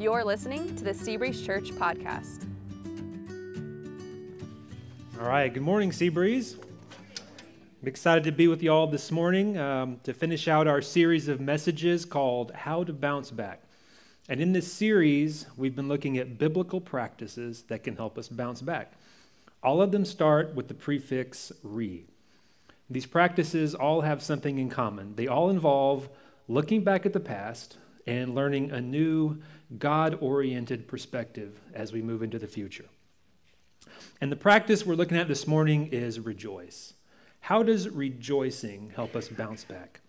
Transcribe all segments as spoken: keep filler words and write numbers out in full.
You're listening to the Seabreeze Church podcast. All right, good morning, Seabreeze. I'm excited to be with you all this morning um, to finish out our series of messages called How to Bounce Back. And in this series, we've been looking at biblical practices that can help us bounce back. All of them start with the prefix re. These practices all have something in common. They all involve looking back at the past and learning a new God-oriented perspective as we move into the future. And the practice we're looking at this morning is rejoice. How does rejoicing help us bounce back?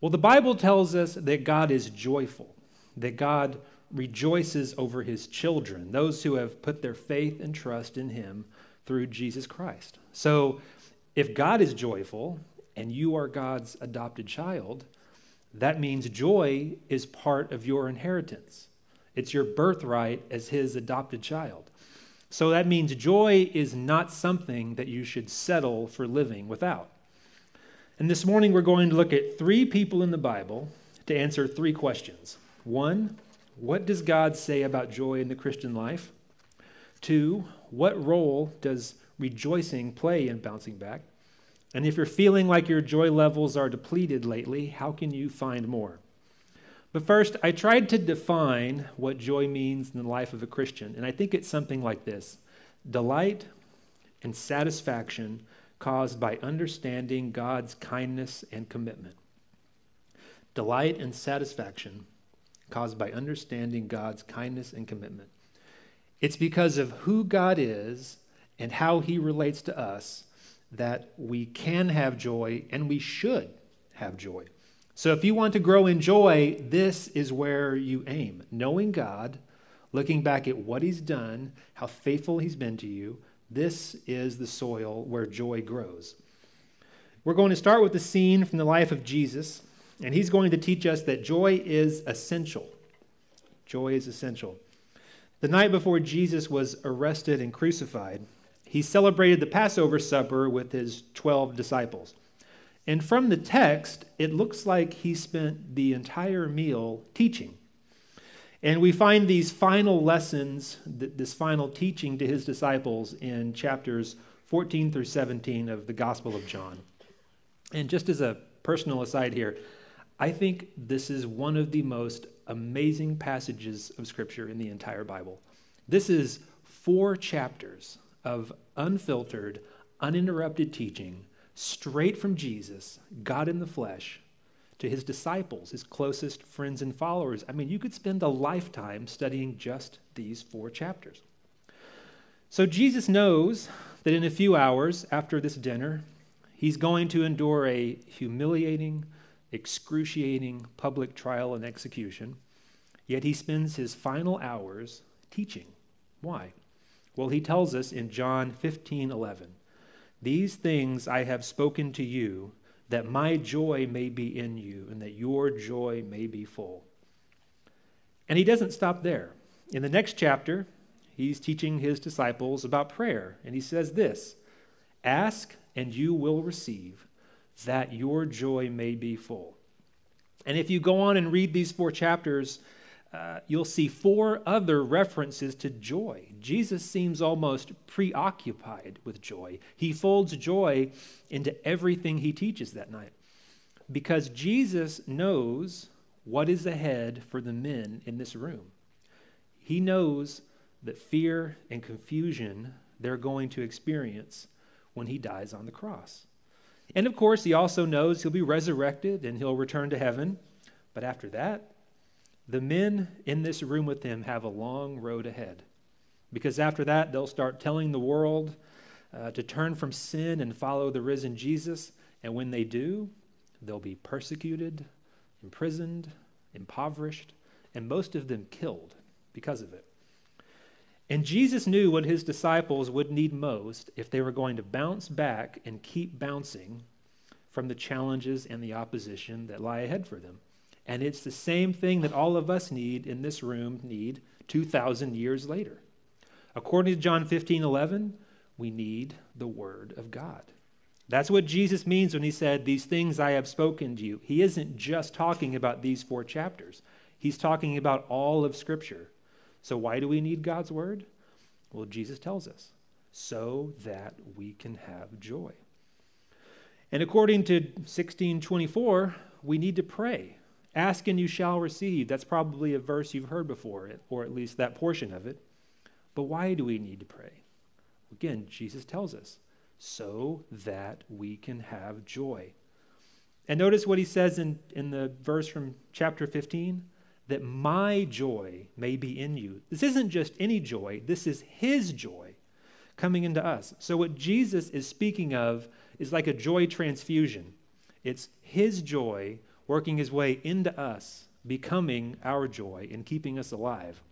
Well, the Bible tells us that God is joyful, that God rejoices over his children, those who have put their faith and trust in him through Jesus Christ. So if God is joyful and you are God's adopted child, that means joy is part of your inheritance. It's your birthright as his adopted child. So that means joy is not something that you should settle for living without. And this morning we're going to look at three people in the Bible to answer three questions. One, what does God say about joy in the Christian life? Two, what role does rejoicing play in bouncing back? And if you're feeling like your joy levels are depleted lately, how can you find more? But first, I tried to define what joy means in the life of a Christian, and I think it's something like this. Delight and satisfaction caused by understanding God's kindness and commitment. Delight and satisfaction caused by understanding God's kindness and commitment. It's because of who God is and how he relates to us that we can have joy and we should have joy. So if you want to grow in joy, this is where you aim. Knowing God, looking back at what he's done, how faithful he's been to you, this is the soil where joy grows. We're going to start with the scene from the life of Jesus, and he's going to teach us that joy is essential. Joy is essential. The night before Jesus was arrested and crucified, he celebrated the Passover supper with his twelve disciples. And from the text, it looks like he spent the entire meal teaching. And we find these final lessons, this final teaching to his disciples in chapters fourteen through seventeen of the Gospel of John. And just as a personal aside here, I think this is one of the most amazing passages of Scripture in the entire Bible. This is four chapters of unfiltered, uninterrupted teaching straight from Jesus, God in the flesh, to his disciples, his closest friends and followers. I mean, you could spend a lifetime studying just these four chapters. So Jesus knows that in a few hours after this dinner, he's going to endure a humiliating, excruciating public trial and execution, yet he spends his final hours teaching. Why? Well, he tells us in John fifteen eleven, "These things I have spoken to you, that my joy may be in you, and that your joy may be full." And he doesn't stop there. In the next chapter, he's teaching his disciples about prayer, and he says this, "Ask and you will receive, that your joy may be full." And if you go on and read these four chapters, Uh, you'll see four other references to joy. Jesus seems almost preoccupied with joy. He folds joy into everything he teaches that night because Jesus knows what is ahead for the men in this room. He knows that fear and confusion they're going to experience when he dies on the cross. And of course, he also knows he'll be resurrected and he'll return to heaven. But after that, the men in this room with him have a long road ahead because after that, they'll start telling the world uh, to turn from sin and follow the risen Jesus. And when they do, they'll be persecuted, imprisoned, impoverished, and most of them killed because of it. And Jesus knew what his disciples would need most if they were going to bounce back and keep bouncing from the challenges and the opposition that lie ahead for them. And it's the same thing that all of us need in this room need two thousand years later. According to John fifteen eleven, we need the word of God. That's what Jesus means when he said, "These things I have spoken to you." He isn't just talking about these four chapters. He's talking about all of Scripture. So why do we need God's word? Well, Jesus tells us, so that we can have joy. And according to sixteen twenty-four, we need to pray. Ask and you shall receive. That's probably a verse you've heard before, or at least that portion of it. But why do we need to pray? Again, Jesus tells us, so that we can have joy. And notice what he says in, in the verse from chapter fifteen, that my joy may be in you. This isn't just any joy. This is his joy coming into us. So what Jesus is speaking of is like a joy transfusion. It's his joy working his way into us, becoming our joy and keeping us alive.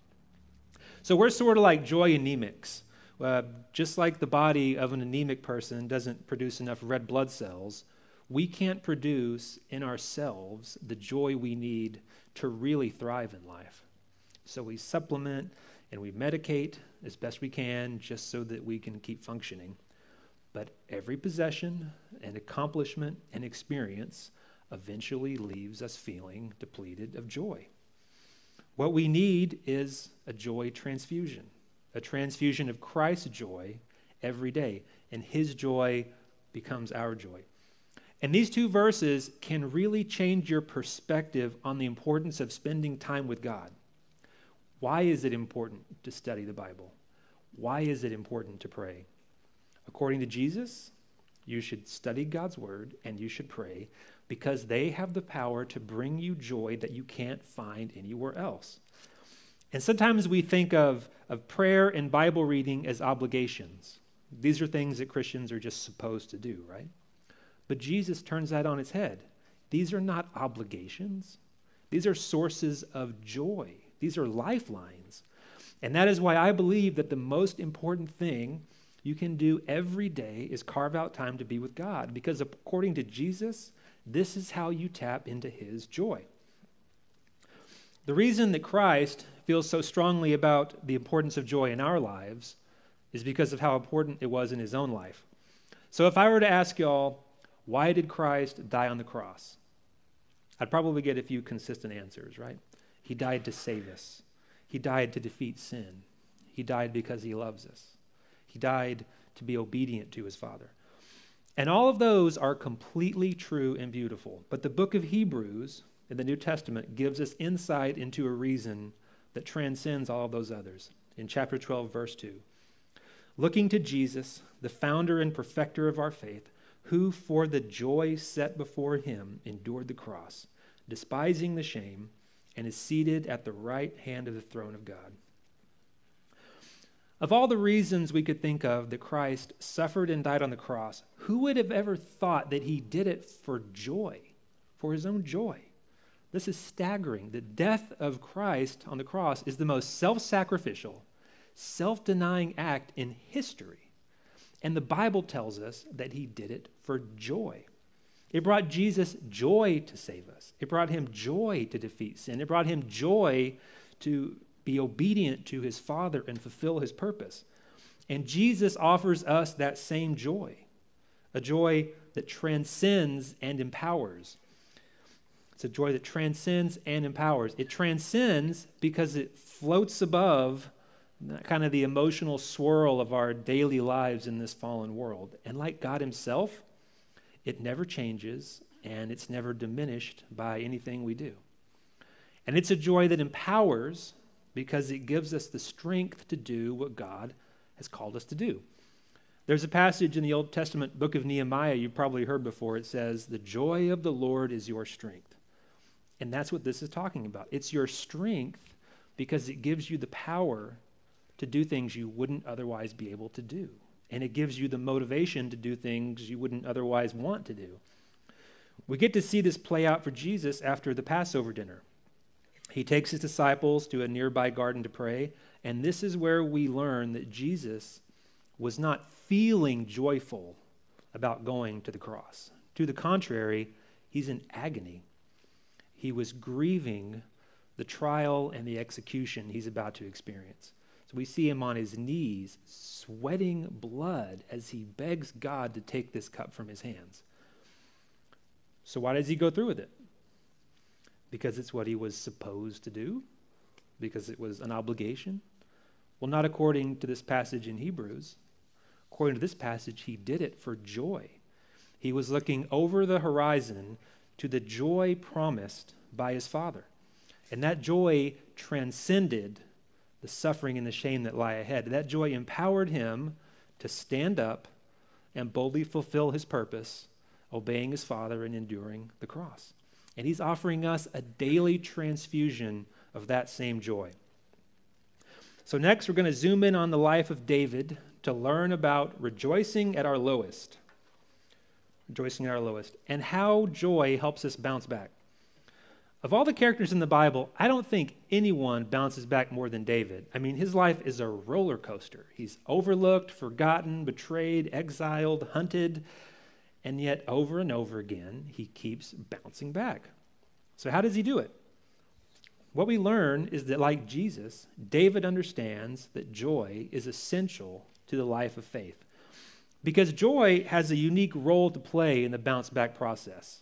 So we're sort of like joy anemics. Uh, just like the body of an anemic person doesn't produce enough red blood cells, we can't produce in ourselves the joy we need to really thrive in life. So we supplement and we medicate as best we can just so that we can keep functioning. But every possession and accomplishment and experience eventually leaves us feeling depleted of joy. What we need is a joy transfusion. A transfusion of Christ's joy every day, and his joy becomes our joy. And these two verses can really change your perspective on the importance of spending time with God. Why is it important to study the Bible? Why is it important to pray? According to Jesus, you should study God's word and you should pray because they have the power to bring you joy that you can't find anywhere else. And sometimes we think of, of prayer and Bible reading as obligations. These are things that Christians are just supposed to do, right? But Jesus turns that on its head. These are not obligations. These are sources of joy. These are lifelines. And that is why I believe that the most important thing you can do every day is carve out time to be with God, because according to Jesus, this is how you tap into his joy. The reason that Christ feels so strongly about the importance of joy in our lives is because of how important it was in his own life. So if I were to ask y'all, why did Christ die on the cross? I'd probably get a few consistent answers, right? He died to save us. He died to defeat sin. He died because he loves us. He died to be obedient to his Father. And all of those are completely true and beautiful. But the book of Hebrews in the New Testament gives us insight into a reason that transcends all of those others. In chapter twelve, verse two, looking to Jesus, the founder and perfecter of our faith, who for the joy set before him endured the cross, despising the shame, and is seated at the right hand of the throne of God. Of all the reasons we could think of that Christ suffered and died on the cross, who would have ever thought that he did it for joy, for his own joy? This is staggering. The death of Christ on the cross is the most self-sacrificial, self-denying act in history. And the Bible tells us that he did it for joy. It brought Jesus joy to save us. It brought him joy to defeat sin. It brought him joy to be obedient to his Father and fulfill his purpose. And Jesus offers us that same joy, a joy that transcends and empowers. It's a joy that transcends and empowers. It transcends because it floats above kind of the emotional swirl of our daily lives in this fallen world. And like God himself, it never changes and it's never diminished by anything we do. And it's a joy that empowers because it gives us the strength to do what God has called us to do. There's a passage in the Old Testament book of Nehemiah you've probably heard before. It says, "The joy of the Lord is your strength." And that's what this is talking about. It's your strength because it gives you the power to do things you wouldn't otherwise be able to do. And it gives you the motivation to do things you wouldn't otherwise want to do. We get to see this play out for Jesus after the Passover dinner. He takes his disciples to a nearby garden to pray. And this is where we learn that Jesus was not feeling joyful about going to the cross. To the contrary, he's in agony. He was grieving the trial and the execution he's about to experience. So we see him on his knees, sweating blood as he begs God to take this cup from his hands. So why does he go through with it? because it's what he was supposed to do, because it was an obligation? Well, not according to this passage in Hebrews. According to this passage, he did it for joy. He was looking over the horizon to the joy promised by his Father. And that joy transcended the suffering and the shame that lie ahead. That joy empowered him to stand up and boldly fulfill his purpose, obeying his Father and enduring the cross. And he's offering us a daily transfusion of that same joy. So next, we're going to zoom in on the life of David to learn about rejoicing at our lowest. Rejoicing at our lowest. And how joy helps us bounce back. Of all the characters in the Bible, I don't think anyone bounces back more than David. I mean, his life is a roller coaster. He's overlooked, forgotten, betrayed, exiled, hunted, and yet over and over again, he keeps bouncing back. So how does he do it? What we learn is that, like Jesus, David understands that joy is essential to the life of faith, because joy has a unique role to play in the bounce back process.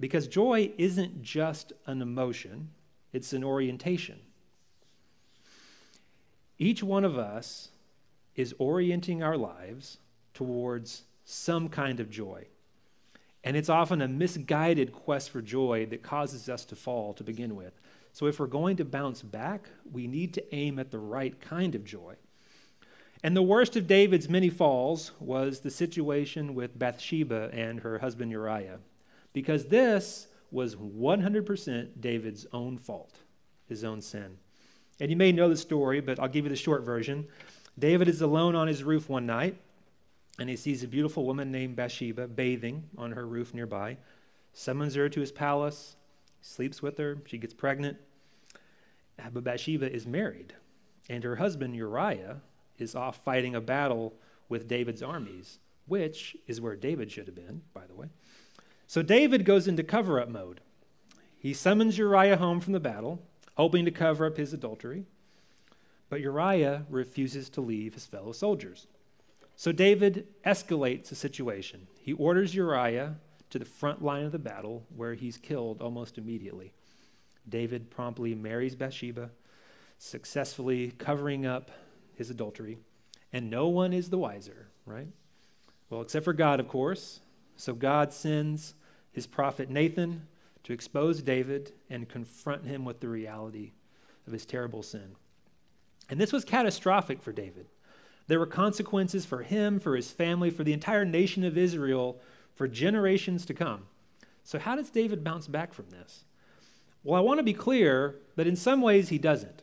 Because joy isn't just an emotion, it's an orientation. Each one of us is orienting our lives towards some kind of joy. And it's often a misguided quest for joy that causes us to fall to begin with. So if we're going to bounce back, we need to aim at the right kind of joy. And the worst of David's many falls was the situation with Bathsheba and her husband Uriah, because this was one hundred percent David's own fault, his own sin. And you may know the story, but I'll give you the short version. David is alone on his roof one night, and he sees a beautiful woman named Bathsheba bathing on her roof nearby, summons her to his palace, sleeps with her, she gets pregnant. But Bathsheba is married, and her husband Uriah is off fighting a battle with David's armies, which is where David should have been, by the way. So David goes into cover-up mode. He summons Uriah home from the battle, hoping to cover up his adultery. But Uriah refuses to leave his fellow soldiers. So David escalates the situation. He orders Uriah to the front line of the battle, where he's killed almost immediately. David promptly marries Bathsheba, successfully covering up his adultery, and no one is the wiser, right? Well, except for God, of course. So God sends his prophet Nathan to expose David and confront him with the reality of his terrible sin. And this was catastrophic for David. There were consequences for him, for his family, for the entire nation of Israel, for generations to come. So how does David bounce back from this? Well, I want to be clear that in some ways he doesn't.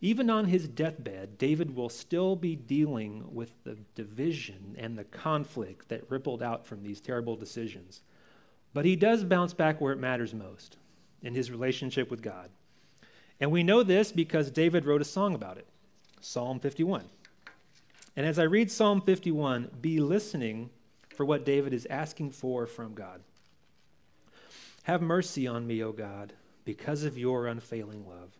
Even on his deathbed, David will still be dealing with the division and the conflict that rippled out from these terrible decisions. But he does bounce back where it matters most, in his relationship with God. And we know this because David wrote a song about it, Psalm fifty-one. And as I read Psalm fifty-one, be listening for what David is asking for from God. Have mercy on me, O God, because of your unfailing love.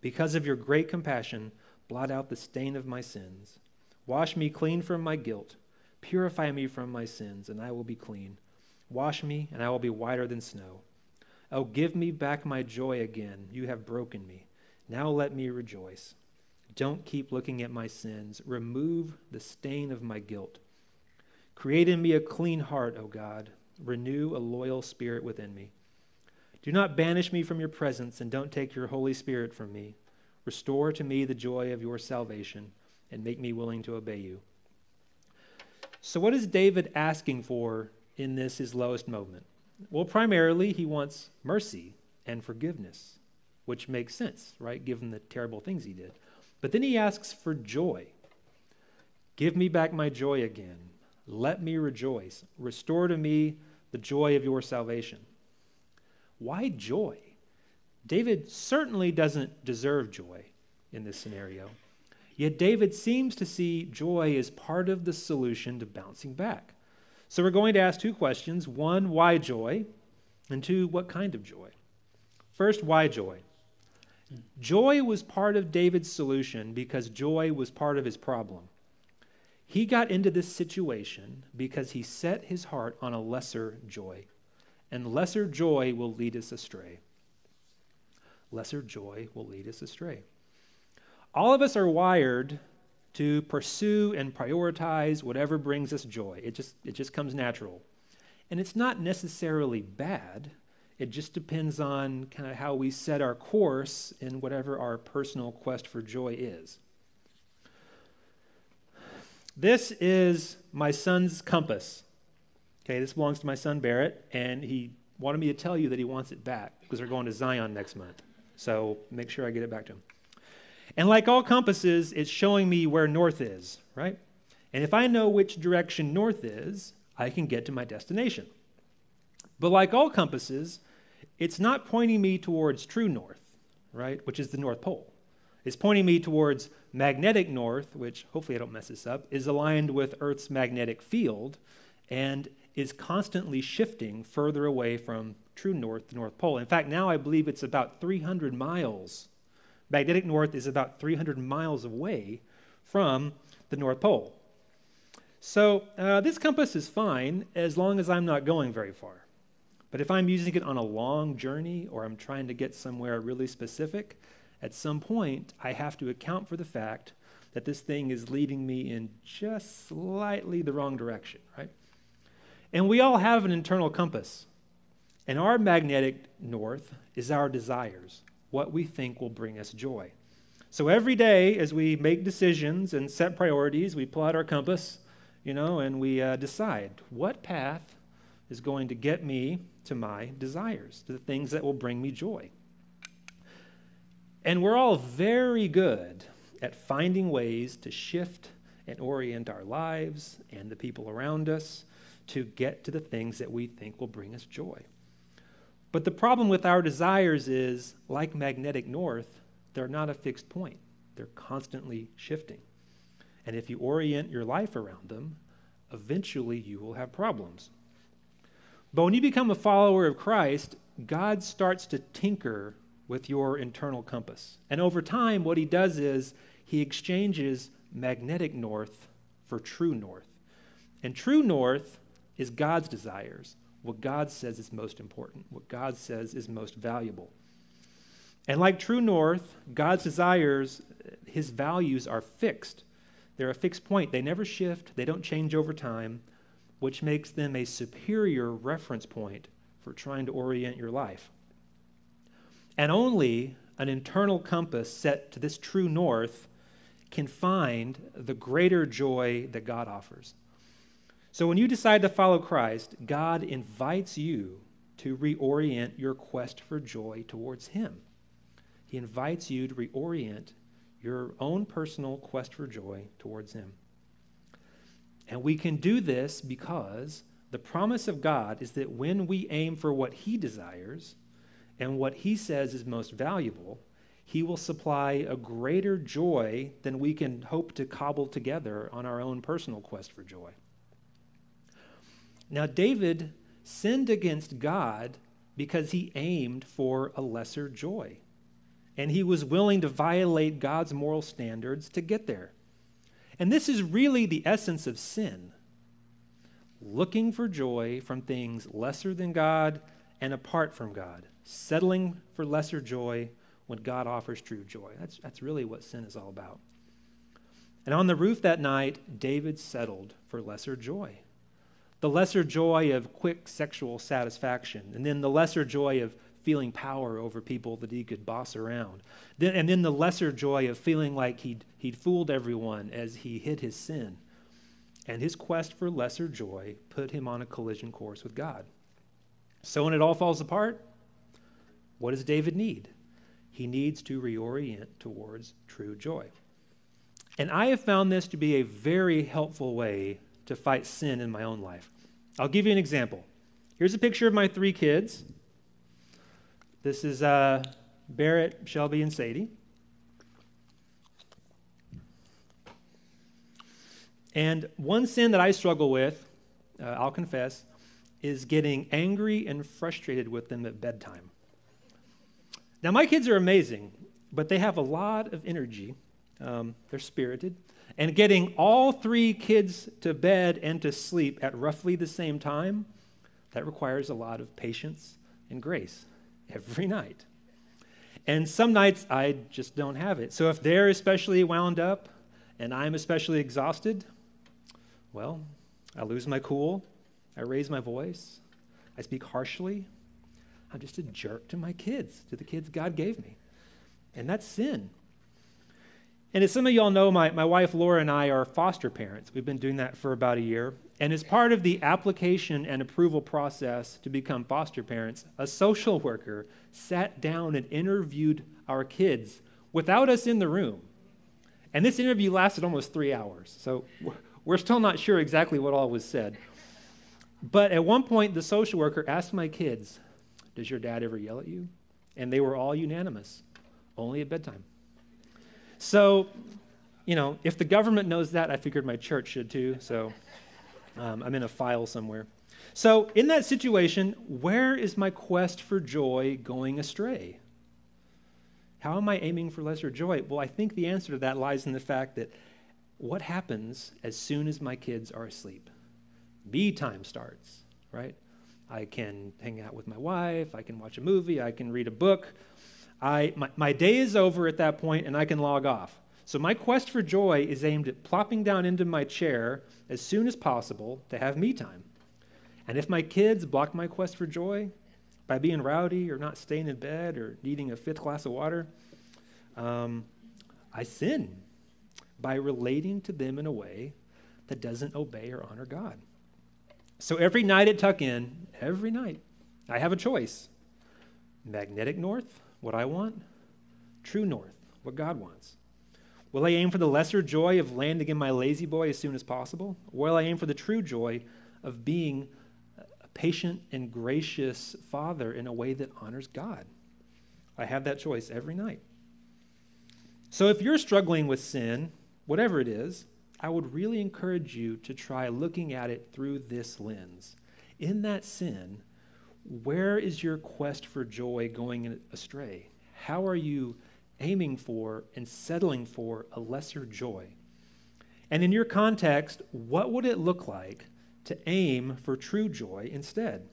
Because of your great compassion, blot out the stain of my sins. Wash me clean from my guilt. Purify me from my sins, and I will be clean. Wash me, and I will be whiter than snow. Oh, give me back my joy again. You have broken me. Now let me rejoice. Don't keep looking at my sins. Remove the stain of my guilt. Create in me a clean heart, O God. Renew a loyal spirit within me. Do not banish me from your presence, and don't take your Holy Spirit from me. Restore to me the joy of your salvation, and make me willing to obey you. So what is David asking for in this, his lowest moment? Well, primarily, he wants mercy and forgiveness, which makes sense, right, given the terrible things he did. But then he asks for joy. Give me back my joy again. Let me rejoice. Restore to me the joy of your salvation. Why joy? David certainly doesn't deserve joy in this scenario. Yet David seems to see joy as part of the solution to bouncing back. So we're going to ask two questions. One, why joy? And two, what kind of joy? First, why joy? Joy was part of David's solution because joy was part of his problem. He got into this situation because he set his heart on a lesser joy. And lesser joy will lead us astray. lesser joy will lead us astray. All of us are wired to pursue and prioritize whatever brings us joy. It just, it just comes natural. And it's not necessarily bad. It just depends on kind of how we set our course in whatever our personal quest for joy is. This is my son's compass. Okay, this belongs to my son Barrett, and he wanted me to tell you that he wants it back because we're going to Zion next month. So make sure I get it back to him. And like all compasses, it's showing me where north is, right? And if I know which direction north is, I can get to my destination. But like all compasses, it's not pointing me towards true north, right, which is the North Pole. It's pointing me towards magnetic north, which, hopefully I don't mess this up, is aligned with Earth's magnetic field and is constantly shifting further away from true north, the North Pole. In fact, now I believe it's about three hundred miles. Magnetic north is about three hundred miles away from the North Pole. So uh, this compass is fine as long as I'm not going very far. But if I'm using it on a long journey or I'm trying to get somewhere really specific, at some point I have to account for the fact that this thing is leading me in just slightly the wrong direction, right? And we all have an internal compass. And our magnetic north is our desires, what we think will bring us joy. So every day as we make decisions and set priorities, we plot our compass, you know, and we uh, decide what path is going to get me to my desires, to the things that will bring me joy. And we're all very good at finding ways to shift and orient our lives and the people around us to get to the things that we think will bring us joy. But the problem with our desires is, like magnetic north, they're not a fixed point. They're constantly shifting. And if you orient your life around them, eventually you will have problems. But when you become a follower of Christ, God starts to tinker with your internal compass. And over time, what he does is he exchanges magnetic north for true north. And true north is God's desires, what God says is most important, what God says is most valuable. And like true north, God's desires, his values are fixed. They're a fixed point. They never shift. They don't change over time, which makes them a superior reference point for trying to orient your life. And only an internal compass set to this true north can find the greater joy that God offers. So when you decide to follow Christ, God invites you to reorient your quest for joy towards him. He invites you to reorient your own personal quest for joy towards him. And we can do this because the promise of God is that when we aim for what he desires and what he says is most valuable, he will supply a greater joy than we can hope to cobble together on our own personal quest for joy. Now, David sinned against God because he aimed for a lesser joy, and he was willing to violate God's moral standards to get there. And this is really the essence of sin, looking for joy from things lesser than God and apart from God, settling for lesser joy when God offers true joy. That's, that's really what sin is all about. And on the roof that night, David settled for lesser joy. The lesser joy of quick sexual satisfaction, and then the lesser joy of feeling power over people that he could boss around, then, and then the lesser joy of feeling like he'd, he'd fooled everyone as he hid his sin. And his quest for lesser joy put him on a collision course with God. So when it all falls apart, what does David need? He needs to reorient towards true joy. And I have found this to be a very helpful way to fight sin in my own life. I'll give you an example. Here's a picture of my three kids. This is uh, Barrett, Shelby, and Sadie. And one sin that I struggle with, uh, I'll confess, is getting angry and frustrated with them at bedtime. Now, my kids are amazing, but they have a lot of energy. Um, they're spirited. And getting all three kids to bed and to sleep at roughly the same time, that requires a lot of patience and grace every night. And some nights I just don't have it. So if they're especially wound up and I'm especially exhausted, well, I lose my cool. I raise my voice. I speak harshly. I'm just a jerk to my kids, to the kids God gave me. And that's sin. And as some of y'all know, my, my wife Laura and I are foster parents. We've been doing that for about a year. And as part of the application and approval process to become foster parents, a social worker sat down and interviewed our kids without us in the room. And this interview lasted almost three hours. So we're still not sure exactly what all was said. But at one point, the social worker asked my kids, "Does your dad ever yell at you?" And they were all unanimous, only at bedtime. So, you know, if the government knows that, I figured my church should too. So um, I'm in a file somewhere. So in that situation, where is my quest for joy going astray? How am I aiming for lesser joy? Well, I think the answer to that lies in the fact that what happens as soon as my kids are asleep? Me time starts, right? I can hang out with my wife. I can watch a movie. I can read a book. I, my, my day is over at that point, and I can log off. So my quest for joy is aimed at plopping down into my chair as soon as possible to have me time. And if my kids block my quest for joy by being rowdy or not staying in bed or needing a fifth glass of water, um, I sin by relating to them in a way that doesn't obey or honor God. So every night at Tuck In, every night, I have a choice. Magnetic north, what I want, true north, what God wants. Will I aim for the lesser joy of landing in my lazy boy as soon as possible? Or will I aim for the true joy of being a patient and gracious father in a way that honors God? I have that choice every night. So if you're struggling with sin, whatever it is, I would really encourage you to try looking at it through this lens. In that sin, where is your quest for joy going astray? How are you aiming for and settling for a lesser joy? And in your context, what would it look like to aim for true joy instead?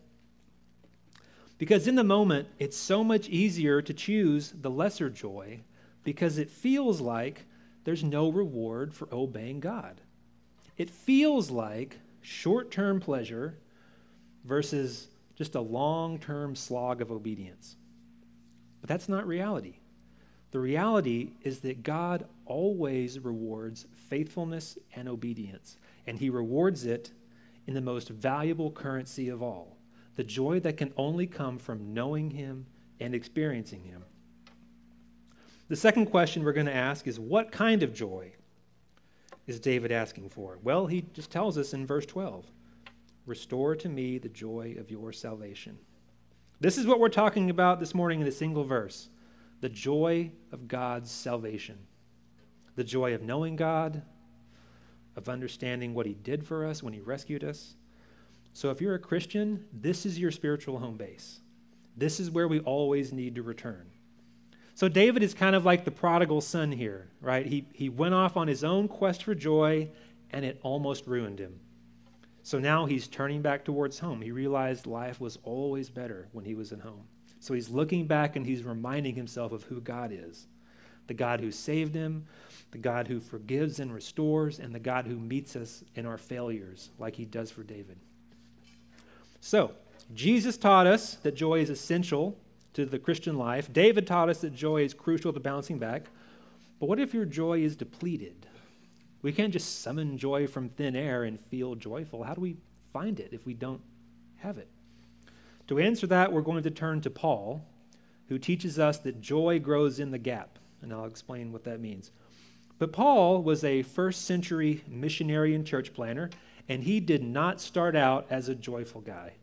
Because in the moment, it's so much easier to choose the lesser joy because it feels like there's no reward for obeying God. It feels like short-term pleasure versus just a long-term slog of obedience. But that's not reality. The reality is that God always rewards faithfulness and obedience, and he rewards it in the most valuable currency of all, the joy that can only come from knowing him and experiencing him. The second question we're going to ask is, what kind of joy is David asking for? Well, he just tells us in verse twelve. Restore to me the joy of your salvation. This is what we're talking about this morning in a single verse. The joy of God's salvation. The joy of knowing God, of understanding what he did for us when he rescued us. So if you're a Christian, this is your spiritual home base. This is where we always need to return. So David is kind of like the prodigal son here, right? He, he went off on his own quest for joy, and it almost ruined him. So now he's turning back towards home. He realized life was always better when he was at home. So he's looking back and he's reminding himself of who God is, the God who saved him, the God who forgives and restores, and the God who meets us in our failures like he does for David. So Jesus taught us that joy is essential to the Christian life. David taught us that joy is crucial to bouncing back. But what if your joy is depleted? We can't just summon joy from thin air and feel joyful. How do we find it if we don't have it? To answer that, we're going to turn to Paul, who teaches us that joy grows in the gap, and I'll explain what that means. But Paul was a first century missionary and church planner, and he did not start out as a joyful guy.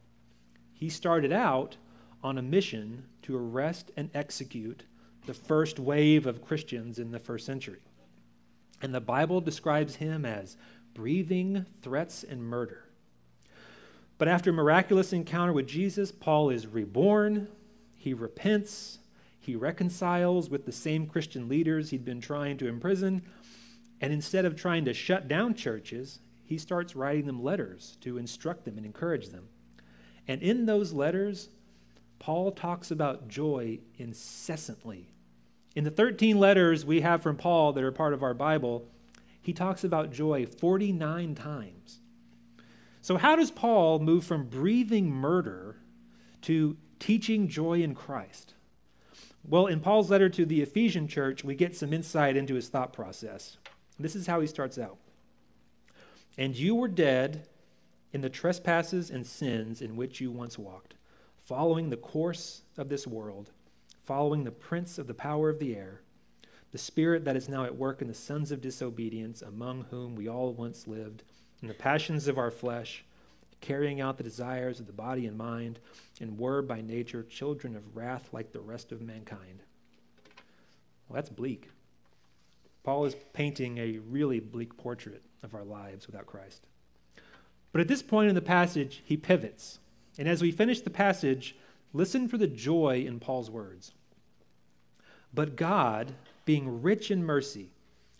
He started out on a mission to arrest and execute the first wave of Christians in the first century. And the Bible describes him as breathing threats and murder. But after a miraculous encounter with Jesus, Paul is reborn, he repents, he reconciles with the same Christian leaders he'd been trying to imprison, and instead of trying to shut down churches, he starts writing them letters to instruct them and encourage them. And in those letters, Paul talks about joy incessantly In the thirteen letters we have from Paul that are part of our Bible, he talks about joy forty-nine times. So how does Paul move from breathing murder to teaching joy in Christ? Well, in Paul's letter to the Ephesian church, we get some insight into his thought process. This is how he starts out. And you were dead in the trespasses and sins in which you once walked, following the course of this world, following the prince of the power of the air, the spirit that is now at work in the sons of disobedience, among whom we all once lived, in the passions of our flesh, carrying out the desires of the body and mind, and were by nature children of wrath like the rest of mankind. Well, that's bleak. Paul is painting a really bleak portrait of our lives without Christ. But at this point in the passage, he pivots. And as we finish the passage, listen for the joy in Paul's words. But God, being rich in mercy,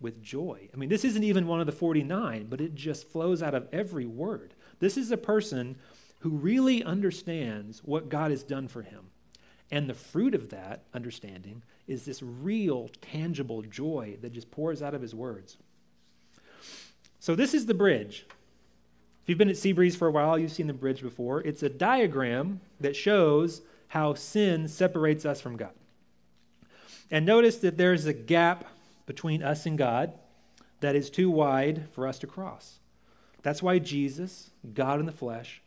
with joy. I mean, this isn't even one of the forty-nine, but it just flows out of every word. This is a person who really understands what God has done for him. And the fruit of that understanding is this real, tangible joy that just pours out of his words. So this is the bridge. If you've been at Seabreeze for a while, you've seen the bridge before. It's a diagram that shows how sin separates us from God. And notice that there's a gap between us and God that is too wide for us to cross. That's why Jesus, God in the flesh,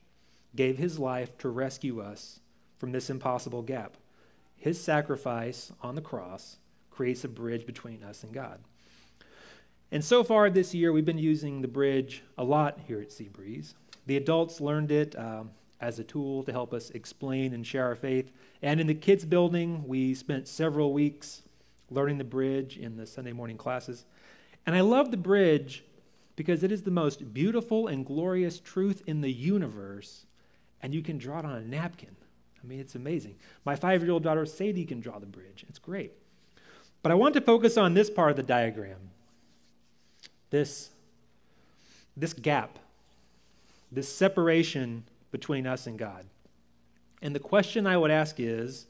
gave his life to rescue us from this impossible gap. His sacrifice on the cross creates a bridge between us and God. And so far this year, we've been using the bridge a lot here at Seabreeze. The adults learned it um, as a tool to help us explain and share our faith. And in the kids' building, we spent several weeks learning the bridge in the Sunday morning classes. And I love the bridge because it is the most beautiful and glorious truth in the universe, and you can draw it on a napkin. I mean, it's amazing. My five-year-old daughter, Sadie, can draw the bridge. It's great. But I want to focus on this part of the diagram, this, this gap, this separation between us and God. And the question I would ask is,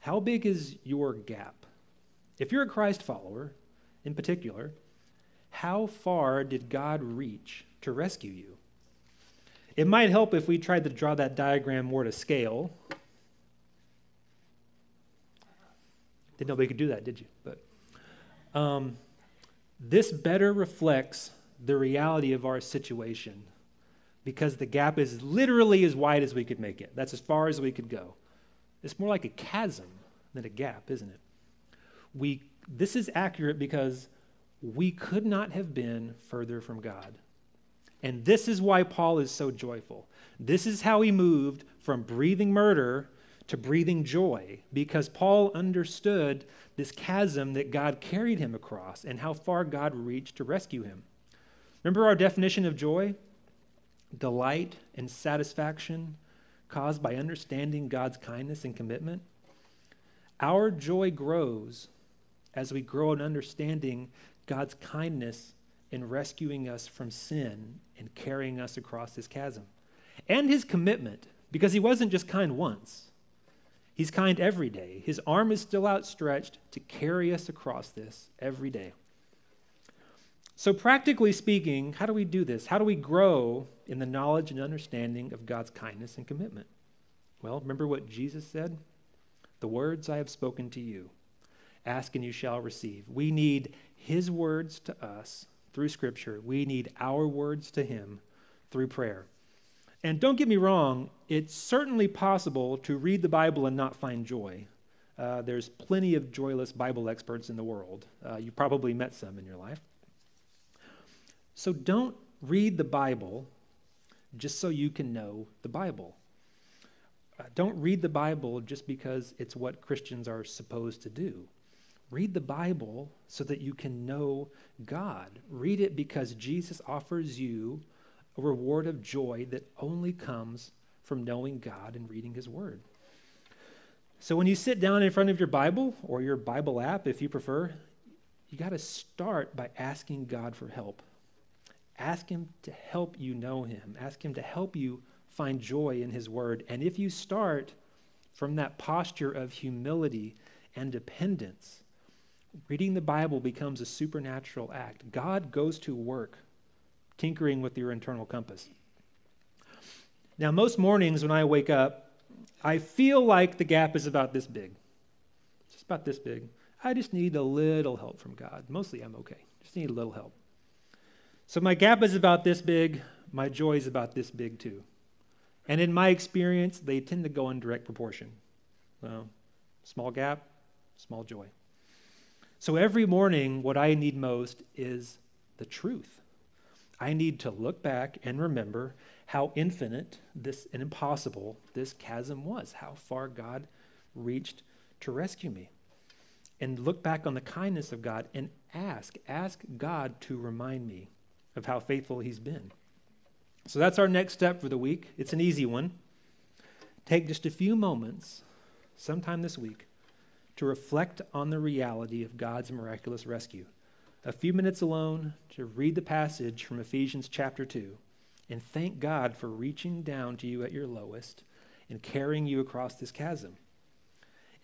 how big is your gap? If you're a Christ follower, in particular, how far did God reach to rescue you? It might help if we tried to draw that diagram more to scale. Didn't know we could do that, did you? But um, this better reflects the reality of our situation because the gap is literally as wide as we could make it. That's as far as we could go. It's more like a chasm than a gap, isn't it? We, this is accurate because we could not have been further from God. And this is why Paul is so joyful. This is how he moved from breathing murder to breathing joy, because Paul understood this chasm that God carried him across and how far God reached to rescue him. Remember our definition of joy? Delight and satisfaction caused by understanding God's kindness and commitment. Our joy grows as we grow in understanding God's kindness in rescuing us from sin and carrying us across this chasm. And his commitment, because he wasn't just kind once. He's kind every day. His arm is still outstretched to carry us across this every day. So practically speaking, how do we do this? How do we grow in the knowledge and understanding of God's kindness and commitment? Well, remember what Jesus said? The words I have spoken to you. Ask and you shall receive. We need his words to us through Scripture. We need our words to him through prayer. And don't get me wrong, it's certainly possible to read the Bible and not find joy. Uh, there's plenty of joyless Bible experts in the world. Uh, you probably met some in your life. So don't read the Bible just so you can know the Bible. Uh, don't read the Bible just because it's what Christians are supposed to do. Read the Bible so that you can know God. Read it because Jesus offers you a reward of joy that only comes from knowing God and reading his word. So when you sit down in front of your Bible or your Bible app, if you prefer, you got to start by asking God for help. Ask him to help you know him. Ask him to help you find joy in his word. And if you start from that posture of humility and dependence, reading the Bible becomes a supernatural act. God goes to work, tinkering with your internal compass. Now, most mornings when I wake up, I feel like the gap is about this big. Just about this big. I just need a little help from God. Mostly I'm okay. Just need a little help. So my gap is about this big. My joy is about this big too. And in my experience, they tend to go in direct proportion. So, small gap, small joy. So every morning, what I need most is the truth. I need to look back and remember how infinite this and impossible this chasm was, how far God reached to rescue me. And look back on the kindness of God and ask, ask God to remind me of how faithful he's been. So that's our next step for the week. It's an easy one. Take just a few moments, sometime this week, to reflect on the reality of God's miraculous rescue. A few minutes alone to read the passage from Ephesians chapter two and thank God for reaching down to you at your lowest and carrying you across this chasm.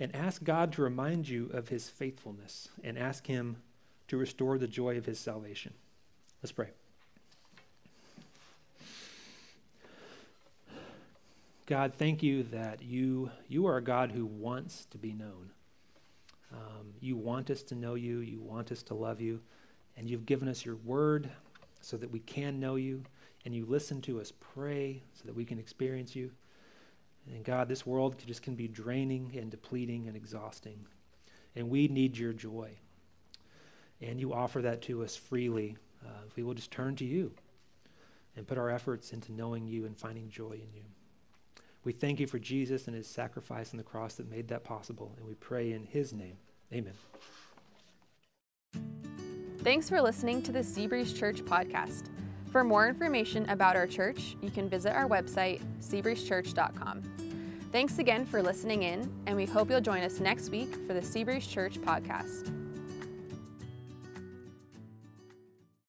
And ask God to remind you of his faithfulness and ask him to restore the joy of his salvation. Let's pray. God, thank you that you, you are a God who wants to be known. Um, you want us to know you. You want us to love you. And you've given us your word so that we can know you. And you listen to us pray so that we can experience you. And God, this world just can be draining and depleting and exhausting. And we need your joy. And you offer that to us freely. Uh, if we will just turn to you and put our efforts into knowing you and finding joy in you. We thank you for Jesus and his sacrifice on the cross that made that possible, and we pray in his name. Amen. Thanks for listening to the Seabreeze Church podcast. For more information about our church, you can visit our website, seabreeze church dot com. Thanks again for listening in, and we hope you'll join us next week for the Seabreeze Church podcast.